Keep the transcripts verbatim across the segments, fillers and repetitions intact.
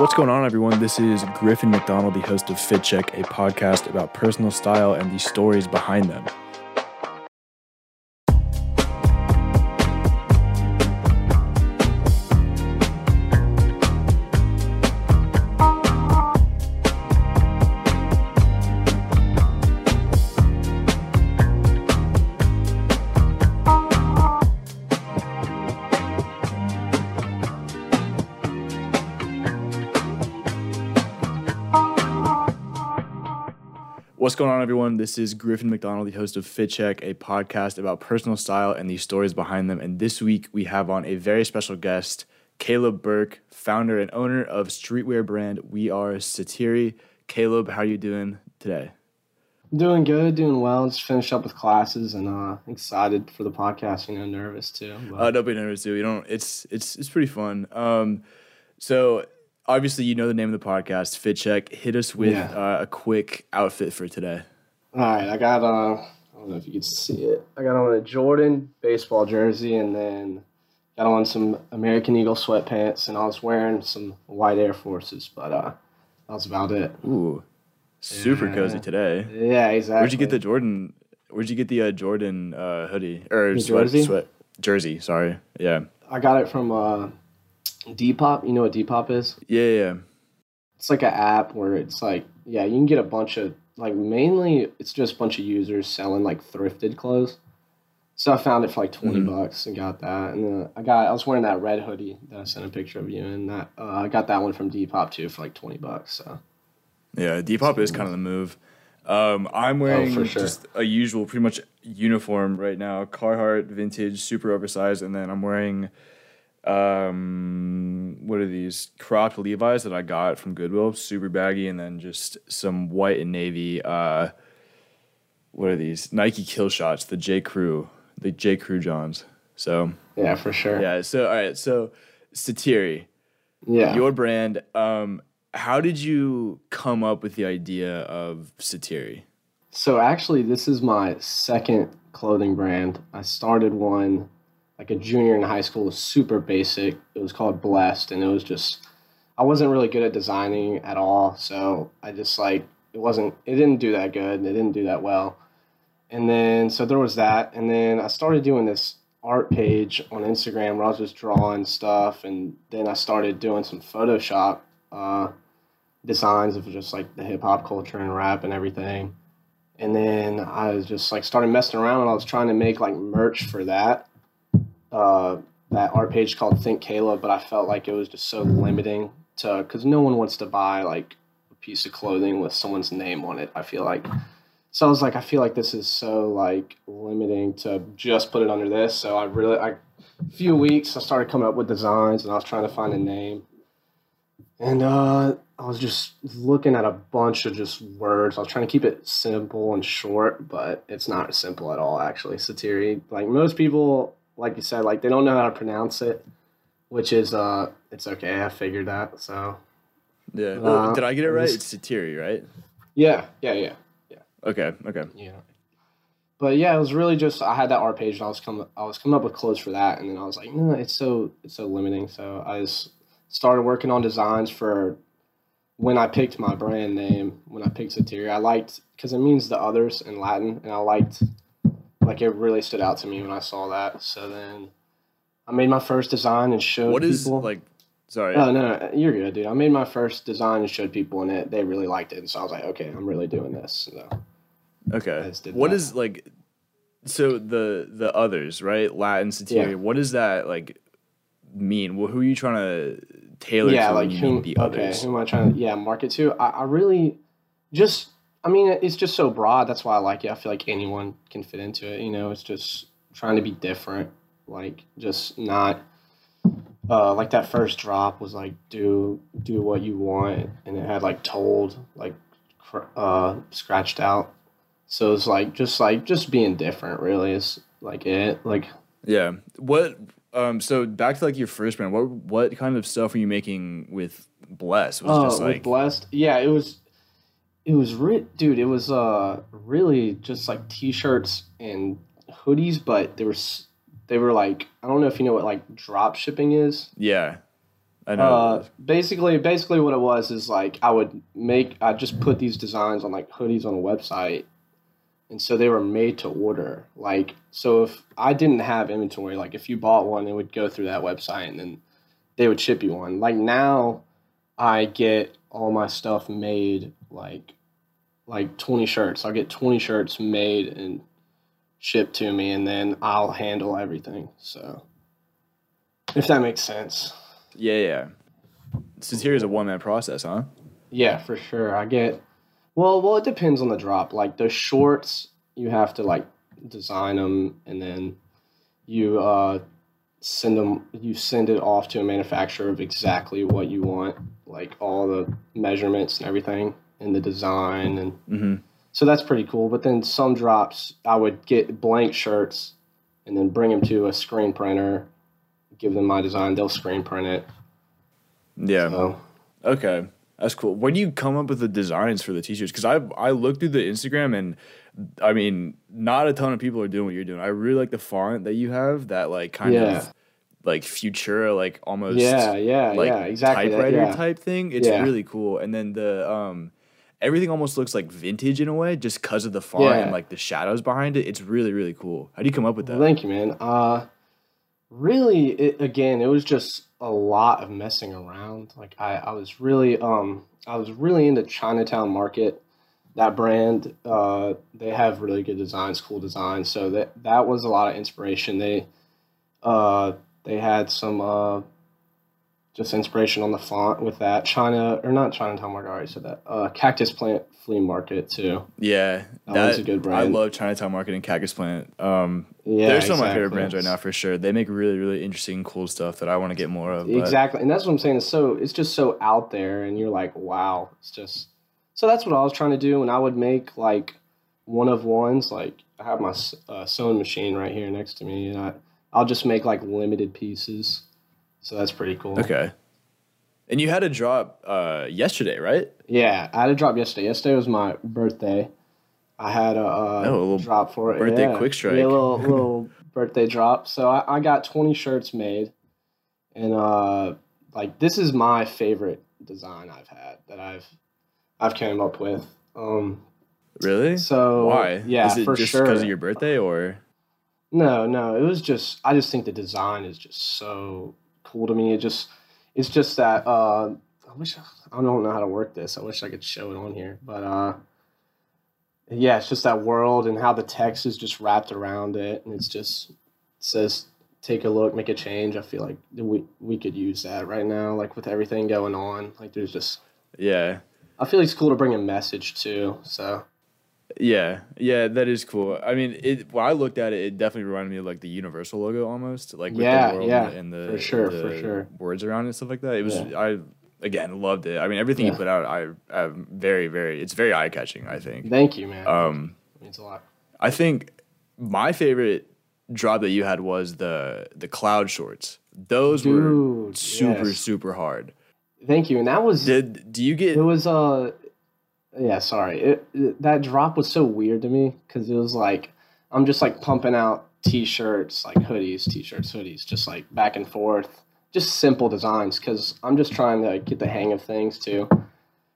What's going on, everyone? This is Griffin McDonald, the host of Fit Check, a podcast about personal style and the stories behind them. What's going on, everyone? This is Griffin McDonald, the host of Fit Check, a podcast about personal style and the stories behind them. And this week, we have on a very special guest, Caleb Burke, founder and owner of streetwear brand We Are Satiri. Caleb, how are you doing today? Doing good, doing well. Just finished up with classes and uh, excited for the podcast. You know, nervous too. But... Uh, don't be nervous too. You don't. It's it's it's pretty fun. Um, so. Obviously, you know the name of the podcast, Fit Check. Hit us with yeah. uh, a quick outfit for today. All right. I got, uh, I don't know if you can see it. I got on a Jordan baseball jersey and then got on some American Eagle sweatpants, and I was wearing some white Air Forces, but uh, that was about it. Ooh, super yeah. cozy today. Yeah, exactly. Where'd you get the Jordan, where'd you get the uh, Jordan uh, hoodie or sweat, jersey? Sweat, jersey, sorry. Yeah. I got it from... Uh, Depop, you know what Depop is? Yeah, yeah. It's like an app where it's like, yeah, you can get a bunch of, like, mainly it's just a bunch of users selling, like, thrifted clothes. So I found it for, like, twenty mm-hmm. bucks and got that. And then I got, I was wearing that red hoodie that I sent a picture of you, and that uh, I got that one from Depop, too, for, like, twenty bucks. So yeah, Depop so, is kind of the move. Um, I'm wearing oh, for sure. just a usual, pretty much uniform right now, Carhartt, vintage, super oversized, and then I'm wearing... Um, what are these cropped Levi's that I got from Goodwill? Super baggy, and then just some white and navy. Uh, what are these Nike Kill Shots? The J Crew, the J Crew Johns. So yeah, for sure. Yeah. So all right. So Satiri, yeah, your brand. Um, how did you come up with the idea of Satiri? So actually, this is my second clothing brand. I started one. Like a junior in high school, was super basic. It was called Blessed, and it was just, I wasn't really good at designing at all. So I just like, it wasn't, it didn't do that good. It didn't do that well. And then, so there was that. And then I started doing this art page on Instagram where I was just drawing stuff. And then I started doing some Photoshop uh, designs of just like the hip hop culture and rap and everything. And then I was just like, started messing around, and I was trying to make like merch for that. Uh, that art page called Think Kayla, but I felt like it was just so limiting to, because no one wants to buy like a piece of clothing with someone's name on it, I feel like. So I was like, I feel like this is so like limiting to just put it under this. So I really, I, a few weeks, I started coming up with designs, and I was trying to find a name. And uh, I was just looking at a bunch of just words. I was trying to keep it simple and short, but it's not simple at all, actually. Satiri, like most people... Like you said, like they don't know how to pronounce it, which is uh, it's okay. I figured that. So, yeah. Uh, well, did I get it right? It's Satiri, right? Yeah, yeah, yeah, yeah. Okay, okay. Yeah, but yeah, it was really just I had that art page, and I was coming, I was coming up with clothes for that, and then I was like, no, it's so, it's so limiting. So I just started working on designs for when I picked my brand name. When I picked Satiri, I liked because it means the others in Latin, and I liked. Like, it really stood out to me when I saw that. So then I made my first design and showed people. What is, people. like, sorry. Oh, no, no, you're good, dude. I made my first design and showed people in it. They really liked it. And so I was like, okay, I'm really doing this. So okay. What that. is, like, so the the others, right? Latin, Satiri. Yeah. What does that, like, mean? Well, who are you trying to tailor yeah, to like whom, the others? Okay, who am I trying to, yeah, market to? I, I really just... I mean, it's just so broad. That's why I like it. I feel like anyone can fit into it. You know, it's just trying to be different. Like, just not uh, like that first drop was like, do do what you want. And it had like told, like uh, scratched out. So it's like, just like, just being different really is like it. Like, yeah. What, um, so back to like your first brand, what, what kind of stuff were you making with Blessed? Was it just uh, like, with Blessed? Yeah, it was. It was, re- dude, it was uh, really just, like, T-shirts and hoodies, but they were, they were like, I don't know if you know what, like, drop shipping is. Yeah. I know. Uh, basically, basically what it was is like I would make, I just put these designs on like hoodies on a website, and so they were made to order. Like, so if I didn't have inventory, like if you bought one, it would go through that website and then they would ship you one. Like now, I get all my stuff made, like like twenty shirts. I'll get twenty shirts made and shipped to me, and then I'll handle everything. So, if that makes sense. Yeah, yeah. Satiri is a one man process, huh? Yeah, for sure. I get well. Well, it depends on the drop. Like the shorts, you have to like design them, and then you uh, send them. You send it off to a manufacturer of exactly what you want, like all the measurements and everything, and the design, and mm-hmm. so that's pretty cool. But then some drops, I would get blank shirts, and then bring them to a screen printer. Give them my design, they'll screen print it. Yeah. So. Okay, that's cool. When do you come up with the designs for the t-shirts? Because I I looked through the Instagram and, I mean, not a ton of people are doing what you're doing. I really like the font that you have, that like kind yeah. of like Futura, like almost yeah, yeah, like yeah, exactly. typewriter that, yeah. type thing. It's yeah. really cool. And then the um, everything almost looks like vintage in a way just because of the font yeah. and like the shadows behind it. It's really, really cool. How do you come up with that? Thank you, man. Uh, Really, it, again, it was just a lot of messing around. Like I, I was really, um, I was really into Chinatown Market. That brand, uh, they have really good designs, cool designs. So that that was a lot of inspiration. They, uh, they had some, uh, just inspiration on the font with that China or not Chinatown Market. I already said that. Uh, Cactus Plant Flea Market too. Yeah, that, that was a good brand. I love Chinatown Market and Cactus Plant. Um, Yeah, they're some exactly. of my favorite brands right now for sure. They make really, really interesting, cool stuff that I want to get more of. But. Exactly, and that's what I'm saying. It's so it's just so out there, and you're like, wow, it's just. So that's what I was trying to do, and I would make like one of ones. Like I have my uh, sewing machine right here next to me, and I, I'll just make like limited pieces. So that's pretty cool. Okay. And you had a drop uh, yesterday, right? Yeah, I had a drop yesterday. Yesterday was my birthday. I had a, uh, oh, a little drop for it. Birthday yeah. quick strike. Yeah, a little, little birthday drop. So I, I got twenty shirts made. And, uh, like, this is my favorite design I've had that I've I've came up with. Um, really? So why? Yeah, for sure. Is it just because of your birthday or? No, no. It was just – I just think the design is just so cool to me. It just – it's just that uh, – I wish – I don't know how to work this. I wish I could show it on here. But – uh. Yeah, it's just that world and how the text is just wrapped around it, and it's just it says, "Take a look, make a change." I feel like we we could use that right now, like with everything going on. Like there's just yeah, I feel like it's cool to bring a message too. So yeah, yeah, that is cool. I mean, it when I looked at it, it definitely reminded me of like the Universal logo almost, like with yeah, the world yeah, and the, for sure, the for sure. words around it and stuff like that. It was yeah. I. Again, loved it. I mean, everything yeah. you put out, I, I'm very, very, it's very eye-catching, I think. Thank you, man. Um, it means a lot. I think my favorite drop that you had was the the cloud shorts. Those Dude, were super, yes. super hard. Thank you. And that was... Did Do you get... It was, uh, yeah, sorry. It, it, that drop was so weird to me because it was like, I'm just like pumping out t-shirts, like hoodies, t-shirts, hoodies, just like back and forth. Just simple designs because I'm just trying to get the hang of things too.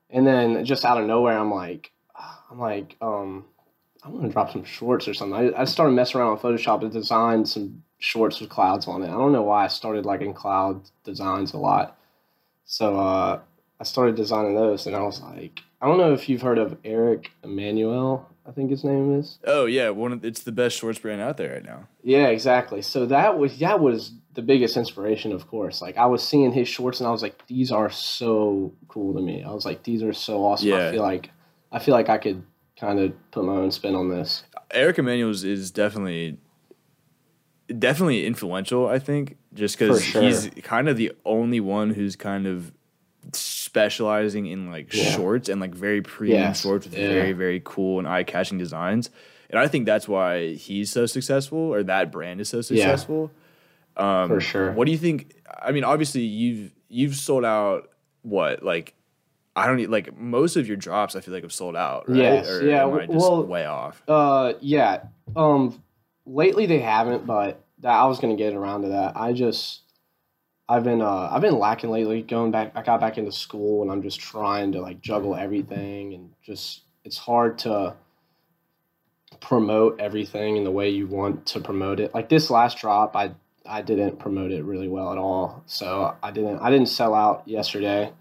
And then just out of nowhere, I'm like, I'm like, um, I want to drop some shorts or something. I, I started messing around with Photoshop and designed some shorts with clouds on it. I don't know why I started liking cloud designs a lot. So uh, I started designing those and I was like, I don't know if you've heard of Eric Emmanuel. I think his name is. Oh yeah, one of, it's the best shorts brand out there right now. Yeah, exactly. So that was that was the biggest inspiration, of course. Like I was seeing his shorts and I was like, these are so cool to me. I was like, these are so awesome. Yeah. I feel like I feel like I could kind of put my own spin on this. Eric Emmanuel's is definitely definitely influential, I think, just because sure. he's kind of the only one who's kind of specializing in like yeah. shorts and like very premium yes. shorts with yeah. very, very cool and eye-catching designs. And I think that's why he's so successful or that brand is so successful. Yeah. Um, For sure. What do you think? I mean, obviously you've, you've sold out what, like, I don't need like most of your drops. I feel like have sold out. Right? Yes. Or yeah. Am I just well, way off. Uh, yeah. Um, lately they haven't, but that, I was going to get around to that. I just, I've been uh, I've been lacking lately. Going back, I got back into school, and I'm just trying to like juggle everything, and just it's hard to promote everything in the way you want to promote it. Like this last drop, I I didn't promote it really well at all, so I didn't I didn't sell out yesterday,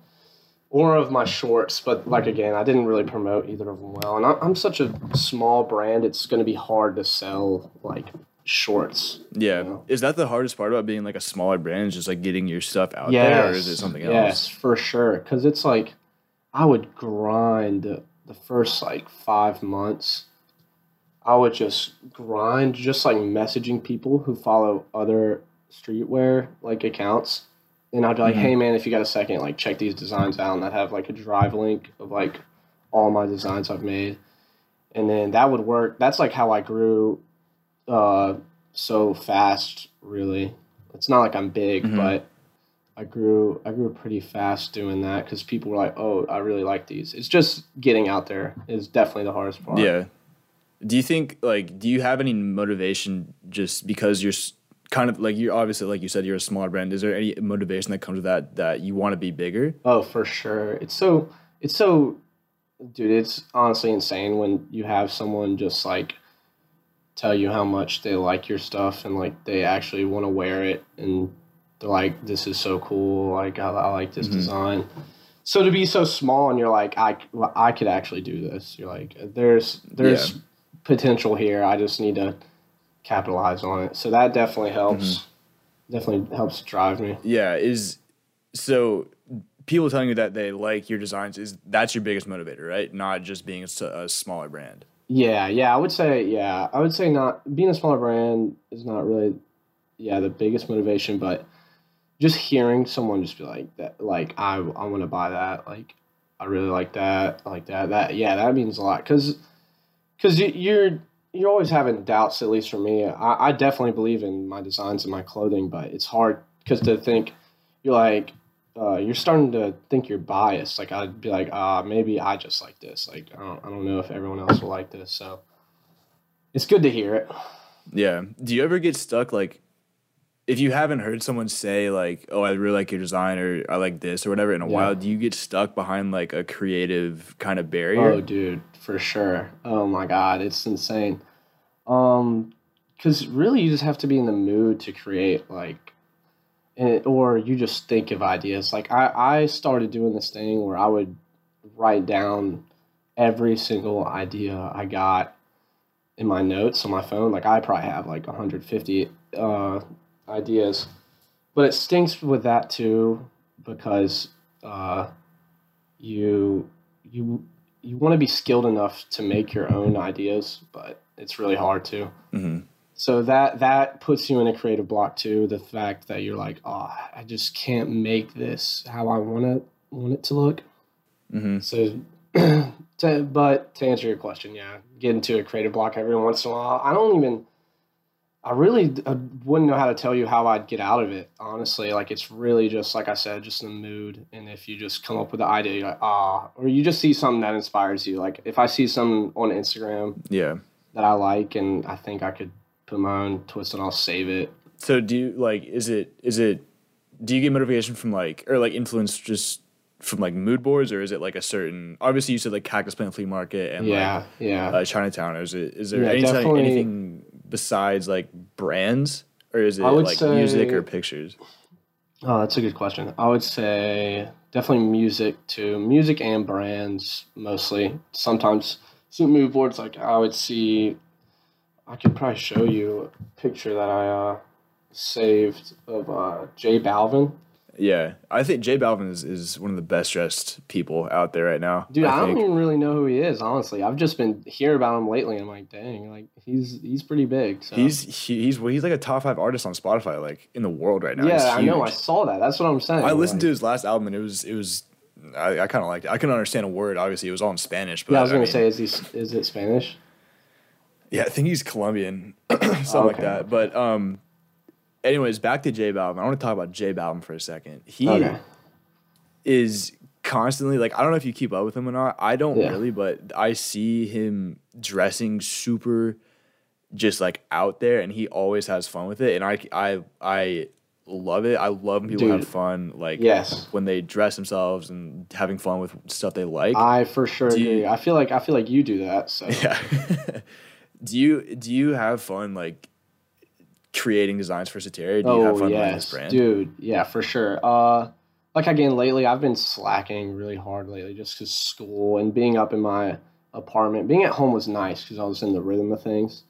or of my shorts. But like again, I didn't really promote either of them well, and I, I'm such a small brand. It's going to be hard to sell like. Shorts. Yeah. You know? Is that the hardest part about being like a smaller brand, is just like getting your stuff out yes, there, or is it something else? Yes, for sure. Because it's like I would grind the first like five months. I would just grind, just like messaging people who follow other streetwear like accounts. And I'd be like, mm-hmm. hey man, if you got a second, like check these designs out. And I'd have like a drive link of like all my designs I've made. And then that would work. That's like how I grew uh so fast, really. It's not like I'm big, mm-hmm. but I grew I grew pretty fast doing that, because people were like, oh, I really like these. It's just getting out there is definitely the hardest part. Yeah. Do you think like do you have any motivation, just because you're kind of like, you're obviously, like you said, you're a smaller brand. Is there any motivation that comes with that, that you want to be bigger? Oh, for sure. It's so it's so dude, it's honestly insane when you have someone just like tell you how much they like your stuff, and like they actually want to wear it, and they're like, this is so cool, like I, I like this mm-hmm. design. So to be so small, and you're like, I, I could actually do this. You're like, there's there's yeah. potential here. I just need to capitalize on it. So that definitely helps. Mm-hmm. Definitely helps drive me. Yeah. Is so people telling you that they like your designs, is that's your biggest motivator, right? Not just being a, a smaller brand. Yeah, yeah, I would say, yeah, I would say not being a smaller brand is not really, yeah, the biggest motivation, but just hearing someone just be like that, like I, I want to buy that, like I really like that, I like that, that, yeah, that means a lot, because, because you're you're always having doubts, at least for me. I, I definitely believe in my designs and my clothing, but it's hard because to think you're like. Uh, you're starting to think you're biased. Like I'd be like, ah, uh, maybe I just like this. Like I don't, I don't know if everyone else will like this. So it's good to hear it. Yeah. Do you ever get stuck? Like if you haven't heard someone say like, oh, I really like your design, or I like this or whatever in a yeah. while, do you get stuck behind like a creative kind of barrier? Oh, dude, for sure. Oh my God, it's insane. Um, because really, you just have to be in the mood to create, like. And, or you just think of ideas. Like I, I started doing this thing where I would write down every single idea I got in my notes on my phone. Like I probably have like one hundred fifty uh, ideas. But it stinks with that too, because uh, you you you want to be skilled enough to make your own ideas, but it's really hard to. Mm-hmm. So that that puts you in a creative block too. The fact that you're like, oh, I just can't make this how I want it want it to look. Mm-hmm. So, to, but to answer your question, yeah, get into a creative block every once in a while. I don't even, I really I wouldn't know how to tell you how I'd get out of it. Honestly, like it's really just like I said, just in the mood. And if you just come up with the idea, you're like, ah, oh, or you just see something that inspires you. Like if I see something on Instagram, yeah, that I like, and I think I could. Put my own twist and I'll save it. So do you like, is it, is it, do you get motivation from like, or like influence just from like mood boards, or is it like a certain, obviously you said like Cactus Plant Flea Market and yeah, like yeah. Uh, Chinatown. Or is it, is there yeah, anything, definitely, anything besides like brands, or is it like say, music or pictures? Oh, that's a good question. I would say definitely music too. Music and brands mostly. Sometimes some mood boards, like I would see, I could probably show you a picture that I uh, saved of uh, Jay Balvin. Yeah, I think Jay Balvin is, is one of the best dressed people out there right now. Dude, I, I don't even really know who he is, honestly. I've just been hearing about him lately. I'm like, dang, like he's he's pretty big. So. He's he, he's well, he's like a top five artist on Spotify, like in the world right now. Yeah, I know. I saw that. That's what I'm saying. I listened like, to his last album, and it was it was I, I kind of liked it. I couldn't understand a word. Obviously, it was all in Spanish. But yeah, I was gonna I mean, say, is he is it Spanish? Yeah, I think he's Colombian, something oh, okay. like that. But um, anyways, back to Jay Balvin. I want to talk about Jay Balvin for a second. He okay. is constantly, like, I don't know if you keep up with him or not. I don't yeah. really, but I see him dressing super just, like, out there, and he always has fun with it. And I, I, I love it. I love when people Dude, have fun. Like yes. when they dress themselves and having fun with stuff they like. I for sure do. You, I feel like I feel like you do that. So yeah. do you do you have fun like creating designs for Satiri? Do oh, you have fun yes. running this brand? Dude, yeah, for sure. Uh, like again, lately I've been slacking really hard lately, just because school and being up in my apartment. Being at home was nice because I was in the rhythm of things,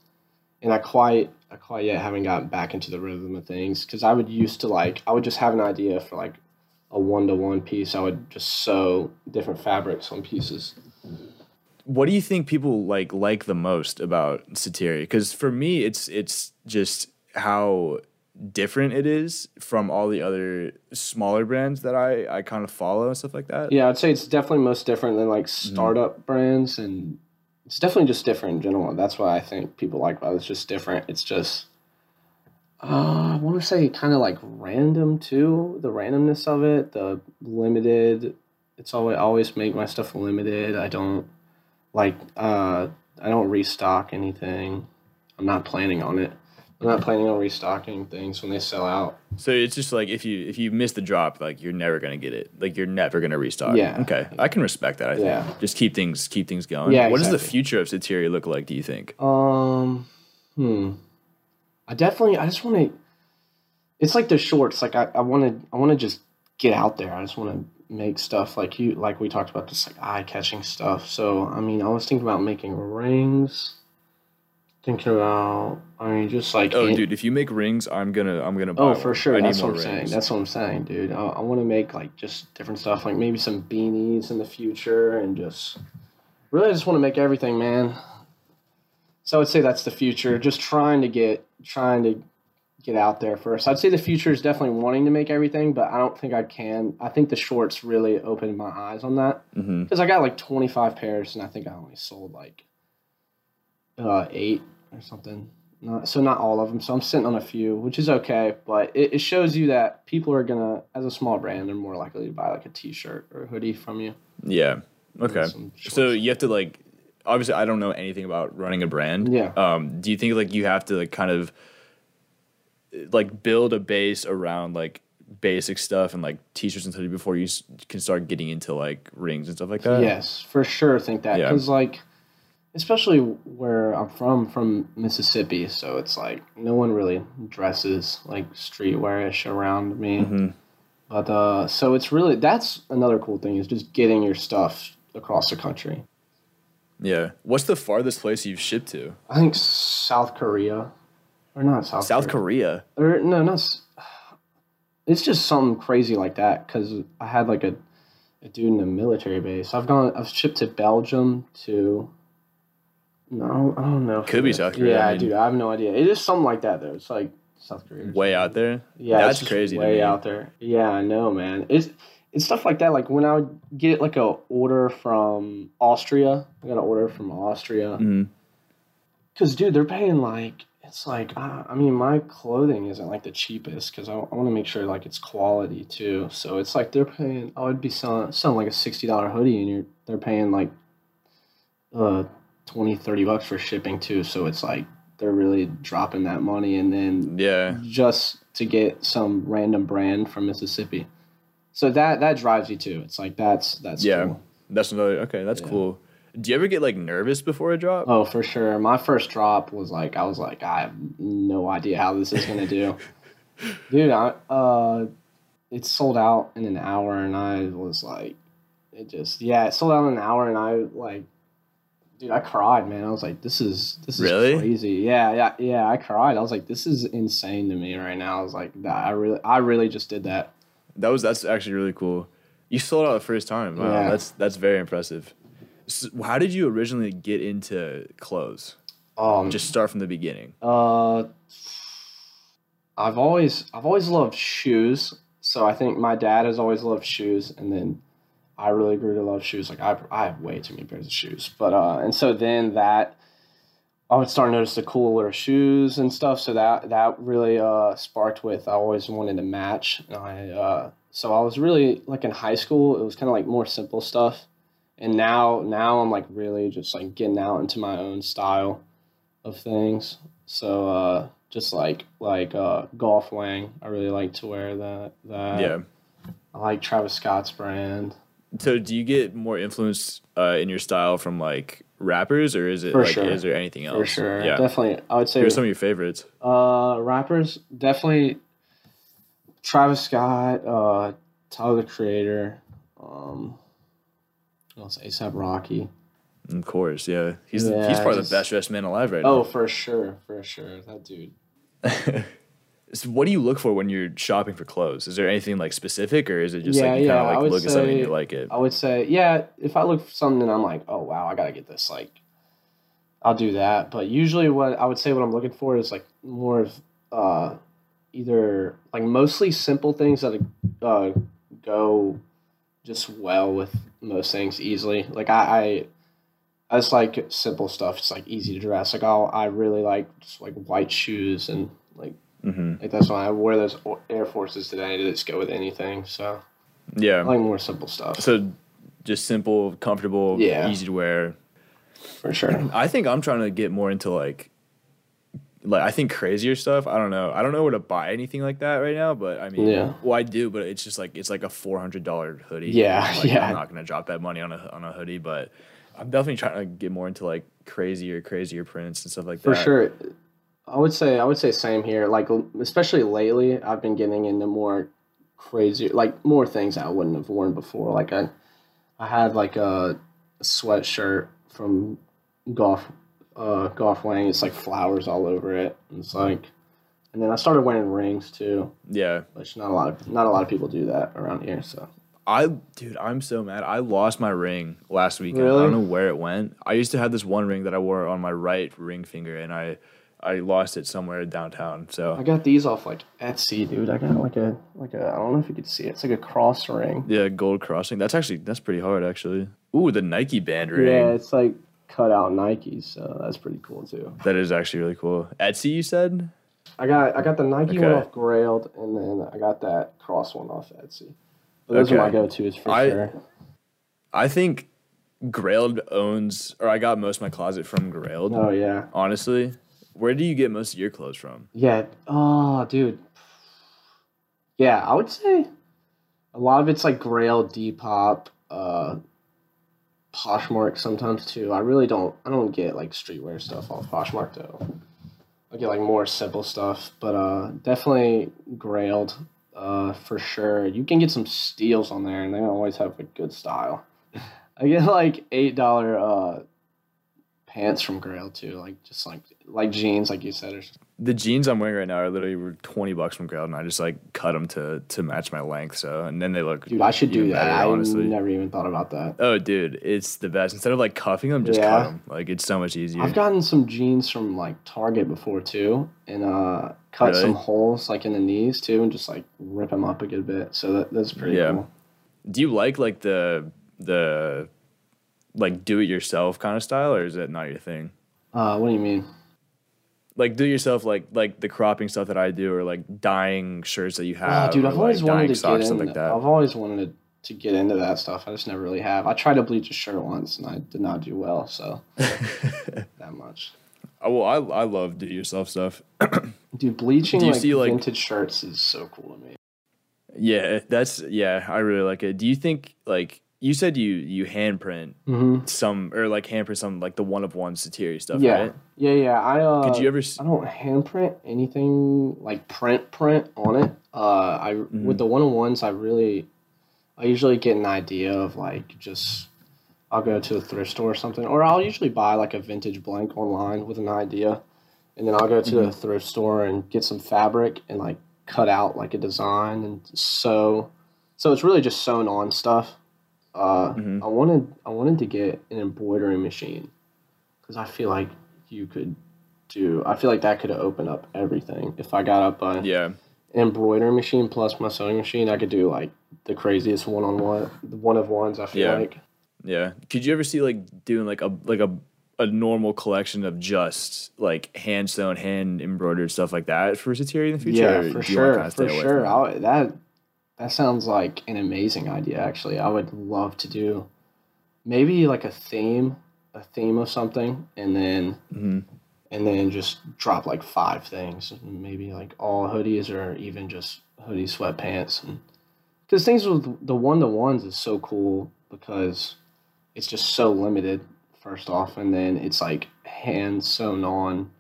and I quite. I quite yet haven't gotten back into the rhythm of things because I would used to like I would just have an idea for like a one-to-one piece. I would just sew different fabrics on pieces. What do you think people like like the most about Satiri? Because for me, it's it's just how different it is from all the other smaller brands that I I kind of follow and stuff like that. Yeah, I'd say it's definitely most different than like startup mm. brands and. It's definitely just different in general. That's why I think people like about it. It's just different. It's just, uh, I want to say kind of like random too. The randomness of it, the limited. It's always I always make my stuff limited. I don't like. Uh, I don't restock anything. I'm not planning on it. I'm not planning on restocking things when they sell out. So it's just like if you if you miss the drop, like you're never gonna get it. Like you're never gonna restock. Yeah. Okay. I can respect that. I think. Yeah. Just keep things keep things going. Yeah. What exactly. does the future of Satiri look like? Do you think? Um. Hmm. I definitely. I just want to. It's like the shorts. Like I. I want to. I want to just get out there. I just want to make stuff like you. Like we talked about this. Like eye catching stuff. So I mean, I was thinking about making rings. Thinking about, I mean, just like oh, dude, if you make rings, I'm gonna, I'm gonna. Buy oh, for sure, that's what I'm rings. saying. That's what I'm saying, dude. I, I want to make like just different stuff, like maybe some beanies in the future, and just really, I just want to make everything, man. So I would say that's the future. Just trying to get, trying to get out there first. I'd say the future is definitely wanting to make everything, but I don't think I can. I think the shorts really opened my eyes on that because mm-hmm. I got like twenty-five pairs, and I think I only sold like uh, eight. Or something. Not, so not all of them. So I'm sitting on a few, which is okay. But it, it shows you that people are going to, as a small brand, they're more likely to buy like a t-shirt or a hoodie from you. Yeah. Okay. So you have to like, obviously I don't know anything about running a brand. Yeah. Um, do you think like you have to like kind of like build a base around like basic stuff and like t-shirts and stuff before you can start getting into like rings and stuff like that? Yes, for sure. I think that because yeah. like, especially where I'm from, from Mississippi, so it's like no one really dresses like streetwearish around me. Mm-hmm. But uh, so it's really that's another cool thing is just getting your stuff across the country. Yeah, what's the farthest place you've shipped to? I think South Korea, or not South. South Korea, Korea. or no, not. It's just something crazy like that because I had like a, a dude in a military base. I've gone. I've shipped to Belgium to. No, I don't know. Could be South Korea. Yeah, I mean, dude, I have no idea. It is something like that, though. It's like South Korea. Way out there? Yeah. That's crazy. Way out there. Yeah, I know, man. It's it's stuff like that. Like when I would get like a order from Austria, I got an order from Austria. Because, mm-hmm. dude, they're paying like, it's like, uh, I mean, my clothing isn't like the cheapest because I, I want to make sure like it's quality too. So it's like they're paying, I would be selling, selling like a sixty dollar hoodie and you're they're paying like, uh, twenty, thirty bucks for shipping too. So it's like they're really dropping that money and then yeah, just to get some random brand from Mississippi. So that that drives you too. It's like that's that's yeah. Cool. That's another okay, that's yeah. cool. Do you ever get like nervous before a drop? Oh, for sure. My first drop was like I was like I have no idea how this is gonna do. Dude, I uh it sold out in an hour and I was like it just yeah, it sold out in an hour and I like dude, I cried, man. I was like, this is this is really? crazy. Yeah, yeah, yeah. I cried. I was like, this is insane to me right now. I was like, nah, I really I really just did that. That was that's actually really cool. You sold out the first time. Wow, yeah. that's that's very impressive. So how did you originally get into clothes? Um just start from the beginning. Uh I've always I've always loved shoes. So I think my dad has always loved shoes and then I really grew to love shoes. Like, I I have way too many pairs of shoes. But, uh, and so then that, I would start to notice the cooler shoes and stuff. So that, that really, uh, sparked with, I always wanted to match. And I, uh, so I was really, like, in high school, it was kind of, like, more simple stuff. And now, now I'm, like, really just, like, getting out into my own style of things. So, uh, just like like uh, Golf Wang. I really like to wear that. that. Yeah. I like Travis Scott's brand. So do you get more influence uh, in your style from like rappers, or is it For like sure. is there anything else? For sure. Yeah. Definitely. I would say Here's some of your favorites. Uh, rappers, definitely Travis Scott, uh, Tyler the Creator, um, ASAP Rocky. Of course, yeah. He's yeah, the, he's probably just, the best dressed man alive right oh, now. Oh, for sure, for sure. That dude. So what do you look for when you're shopping for clothes? Is there anything like specific, or is it just yeah, like you yeah, kind of like look say, at something and you like it? I would say, yeah, if I look for something and I'm like, oh, wow, I got to get this, like, I'll do that. But usually what I would say what I'm looking for is like more of uh, either like mostly simple things that uh, go just well with most things easily. Like I... I I just like simple stuff. It's like easy to dress. Like I'll, I really like just like white shoes and like, mm-hmm. like that's why I wear those Air Forces today to just go with anything. So yeah, I like more simple stuff. So just simple, comfortable, yeah. easy to wear. For sure. I think I'm trying to get more into like, like I think crazier stuff. I don't know. I don't know where to buy anything like that right now, but I mean, yeah. well, I do, but it's just like, it's like a four hundred dollar hoodie. Yeah. Like, yeah. I'm not going to drop that money on a, on a hoodie, but I'm definitely trying to get more into like crazier, crazier prints and stuff like that. For sure. I would say, I would say same here. Like, especially lately, I've been getting into more crazier, like more things I wouldn't have worn before. Like I, I had like a, a sweatshirt from Golf, uh, Golf Wang. It's like flowers all over it. And it's like, and then I started wearing rings too. Yeah. Which not a lot of, not a lot of people do that around here. So. I dude, I'm so mad. I lost my ring last weekend. Really? I don't know where it went. I used to have this one ring that I wore on my right ring finger, and I, I lost it somewhere downtown. So I got these off like Etsy, dude. I got like a like a I don't know if you could see it. It's like a cross ring. Yeah, gold crossing. That's actually that's pretty hard actually. Ooh, the Nike band ring. Yeah, it's like cut out Nikes, so that's pretty cool too. That is actually really cool. Etsy, you said? I got I got the Nike okay. one off Grailed, and then I got that cross one off Etsy. But those okay. are my go-tos for I, sure. I think Grailed owns, or I got most of my closet from Grailed. Oh, yeah. Honestly. Where do you get most of your clothes from? Yeah. Oh, dude. Yeah, I would say a lot of it's like Grailed, Depop, uh, Poshmark sometimes too. I really don't, I don't get like streetwear stuff off Poshmark though. I get like more simple stuff, but uh, definitely Grailed. Uh, for sure. You can get some steals on there, and they always have a good style. I get like eight dollar uh pants from Grail too, like just like like jeans, like you said. Or the jeans I'm wearing right now are literally twenty bucks from Grail, and I just like cut them to to match my length. So and then they look. Dude, I should do that. Better, I honestly. Never even thought about that. Oh, dude, it's the best. Instead of like cuffing them, just yeah. cut them. Like it's so much easier. I've gotten some jeans from like Target before too, and uh. Cut really? some holes like in the knees too, and just like rip them up a good bit. So that, that's pretty yeah. cool. Do you like like the the like do it yourself kind of style, or is that not your thing? Uh, what do you mean? Like do yourself, like like the cropping stuff that I do, or like dyeing shirts that you have. Yeah, dude, I've or, always like, wanted to socks, get into, like that. I've always wanted to get into that stuff. I just never really have. I tried to bleach a shirt once, and I did not do well. So that much. Well, I I love do it yourself stuff. Dude, bleaching like, see, like vintage shirts is so cool to me. Yeah, that's yeah. I really like it. Do you think like you said you you hand print mm-hmm. some or like hand print some like the one of one Satiri stuff? Yeah, right? yeah, yeah. I uh, could you ever? I don't hand print anything like print print on it. Uh, I mm-hmm. with the one of ones, I really I usually get an idea of like just. I'll go to a thrift store or something, or I'll usually buy like a vintage blank online with an idea, and then I'll go to mm-hmm. a thrift store and get some fabric and like cut out like a design and sew. So it's really just sewn on stuff. Uh, mm-hmm. I wanted I wanted to get an embroidery machine because I feel like you could do. I feel like that could open up everything. If I got up a yeah. an embroidery machine plus my sewing machine, I could do like the craziest one on one one of ones. I feel yeah. like. Yeah. Could you ever see like doing like a like a a normal collection of just like hand sewn, hand embroidered stuff like that for Satiri in the future? Yeah, for sure. Kind of for sure. I, that that sounds like an amazing idea. Actually, I would love to do maybe like a theme, a theme of something, and then mm-hmm. and then just drop like five things, maybe like all hoodies or even just hoodie sweatpants. And because things with the one-to-ones is so cool because it's just so limited, first off, and then it's like hand sewn on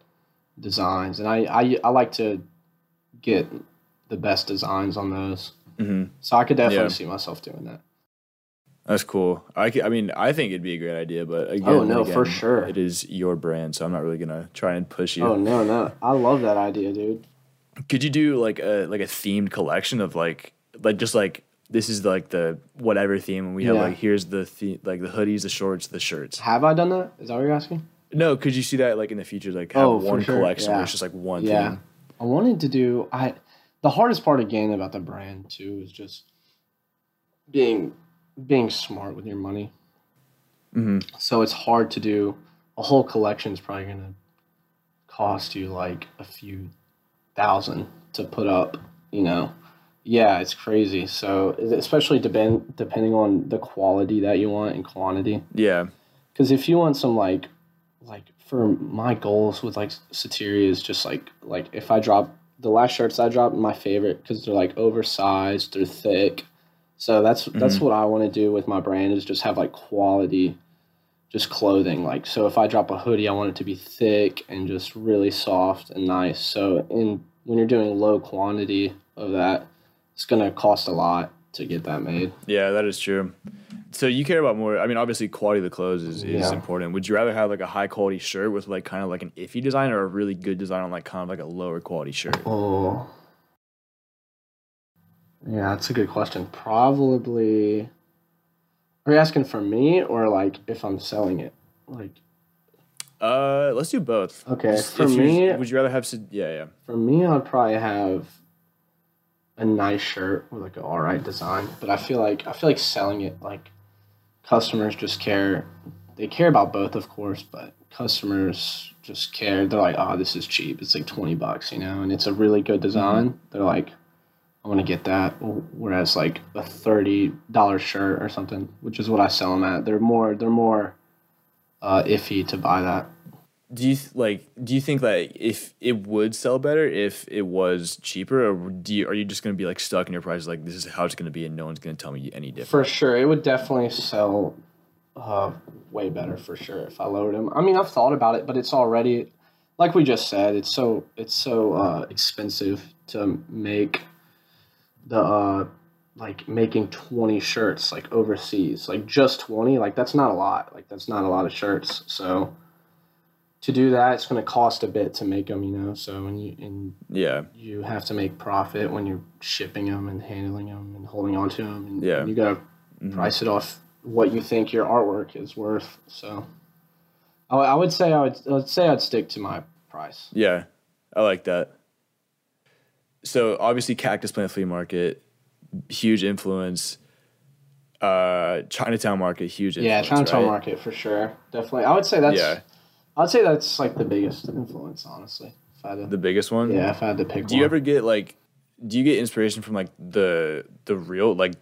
designs, and I, I I like to get the best designs on those. Mm-hmm. So I could definitely yeah. see myself doing that. That's cool. I, I mean, I think it'd be a great idea, but again, oh no, again, for sure, it is your brand, so I'm not really gonna try and push you. Oh no, no, I love that idea, dude. Could you do like a like a themed collection of like like just like this is like the whatever theme, and we have yeah. like here's the the like the hoodies, the shorts, the shirts. Have I done that? Is that what you're asking? No, could you see that like in the future, like have oh, one sure. collection yeah. where it's just like one yeah. thing? I wanted to do. I the hardest part again about the brand too is just being. being smart with your money. Mm-hmm. So it's hard to do. A whole collection is probably going to cost you like a few thousand to put up, you know. Yeah, it's crazy. So especially depend, depending on the quality that you want and quantity. Yeah. Because if you want some like, like for my goals with like Satiri is just like, like if I drop the last shirts I dropped, my favorite, because they're like oversized, they're thick. So that's that's mm-hmm. what I want to do with my brand is just have like quality, just clothing. Like, so if I drop a hoodie, I want it to be thick and just really soft and nice. So in when you're doing low quantity of that, it's going to cost a lot to get that made. Yeah, that is true. So you care about more. I mean, obviously quality of the clothes is, is yeah. important. Would you rather have like a high quality shirt with like kind of like an iffy design or a really good design on like kind of like a lower quality shirt? Oh. Yeah, that's a good question. Probably, are you asking for me or like if I'm selling it? Like, uh, let's do both. Okay, for me, would you rather have? Yeah, yeah. For me, I'd probably have a nice shirt with like an all right design. But I feel like I feel like selling it. Like, customers just care. They care about both, of course, but customers just care. They're like, oh, this is cheap. It's like twenty bucks, you know, and it's a really good design. Mm-hmm. They're like. I want to get that, whereas like a thirty dollar shirt or something, which is what I sell them at, they're more they're more uh, iffy to buy that. Do you th- like? Do you think that if it would sell better if it was cheaper, or do you, are you just going to be like stuck in your price? Like this is how it's going to be, and no one's going to tell me any different. For sure, it would definitely sell uh, way better for sure if I lowered them. I mean, I've thought about it, but it's already like we just said. It's so it's so uh, expensive to make. The uh like making twenty shirts like overseas, like just twenty, like that's not a lot, like that's not a lot of shirts. So to do that, it's going to cost a bit to make them, you know. So when you and yeah you have to make profit when you're shipping them and handling them and holding on to them, and yeah you gotta mm-hmm. price it off what you think your artwork is worth. So i, I would say i would I'd say I'd stick to my price. Yeah, I like that. So obviously Cactus Plant Flea Market, huge influence. Uh, Chinatown Market, huge influence. Yeah, Chinatown right? Market for sure. Definitely. I would say that's yeah. I'd say that's like the biggest influence, honestly. If I had to, the biggest one? Yeah, if I had to pick do one. Do you ever get like do you get inspiration from like the the real like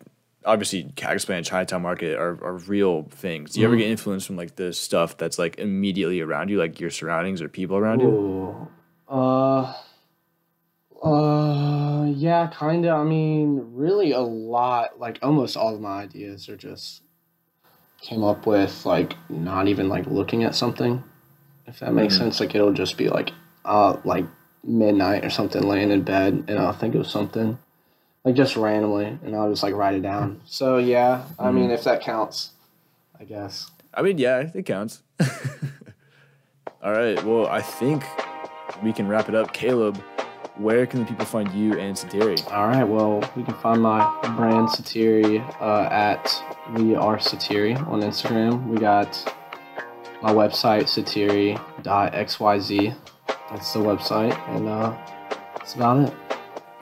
obviously Cactus Plant and Chinatown Market are, are real things. Do you mm. ever get influence from like the stuff that's like immediately around you, like your surroundings or people around Ooh. you? Uh Uh, yeah, kind of. I mean, really a lot, like almost all of my ideas are just came up with like not even like looking at something, if that makes mm-hmm. sense. Like it'll just be like, uh, like midnight or something laying in bed and I'll think of something like just randomly and I'll just like write it down. So yeah, I mm-hmm. mean, if that counts, I guess. I mean, yeah, it counts. All right. Well, I think we can wrap it up. Caleb, where can the people find you and Satiri? All right, well, you can find my brand Satiri uh, at We Are Satiri on Instagram. We got my website, satiri dot x y z. That's the website, and uh, that's about it.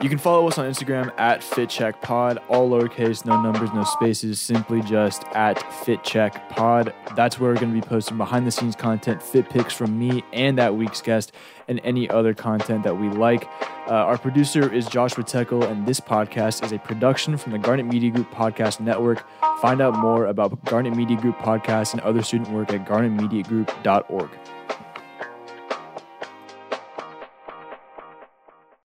You can follow us on Instagram at FitCheckPod, all lowercase, no numbers, no spaces, simply just at FitCheckPod. That's where we're going to be posting behind-the-scenes content, fit pics from me and that week's guest, and any other content that we like. Uh, our producer is Joshua Teckel, and this podcast is a production from the Garnet Media Group Podcast Network. Find out more about Garnet Media Group Podcast and other student work at garnet media group dot org.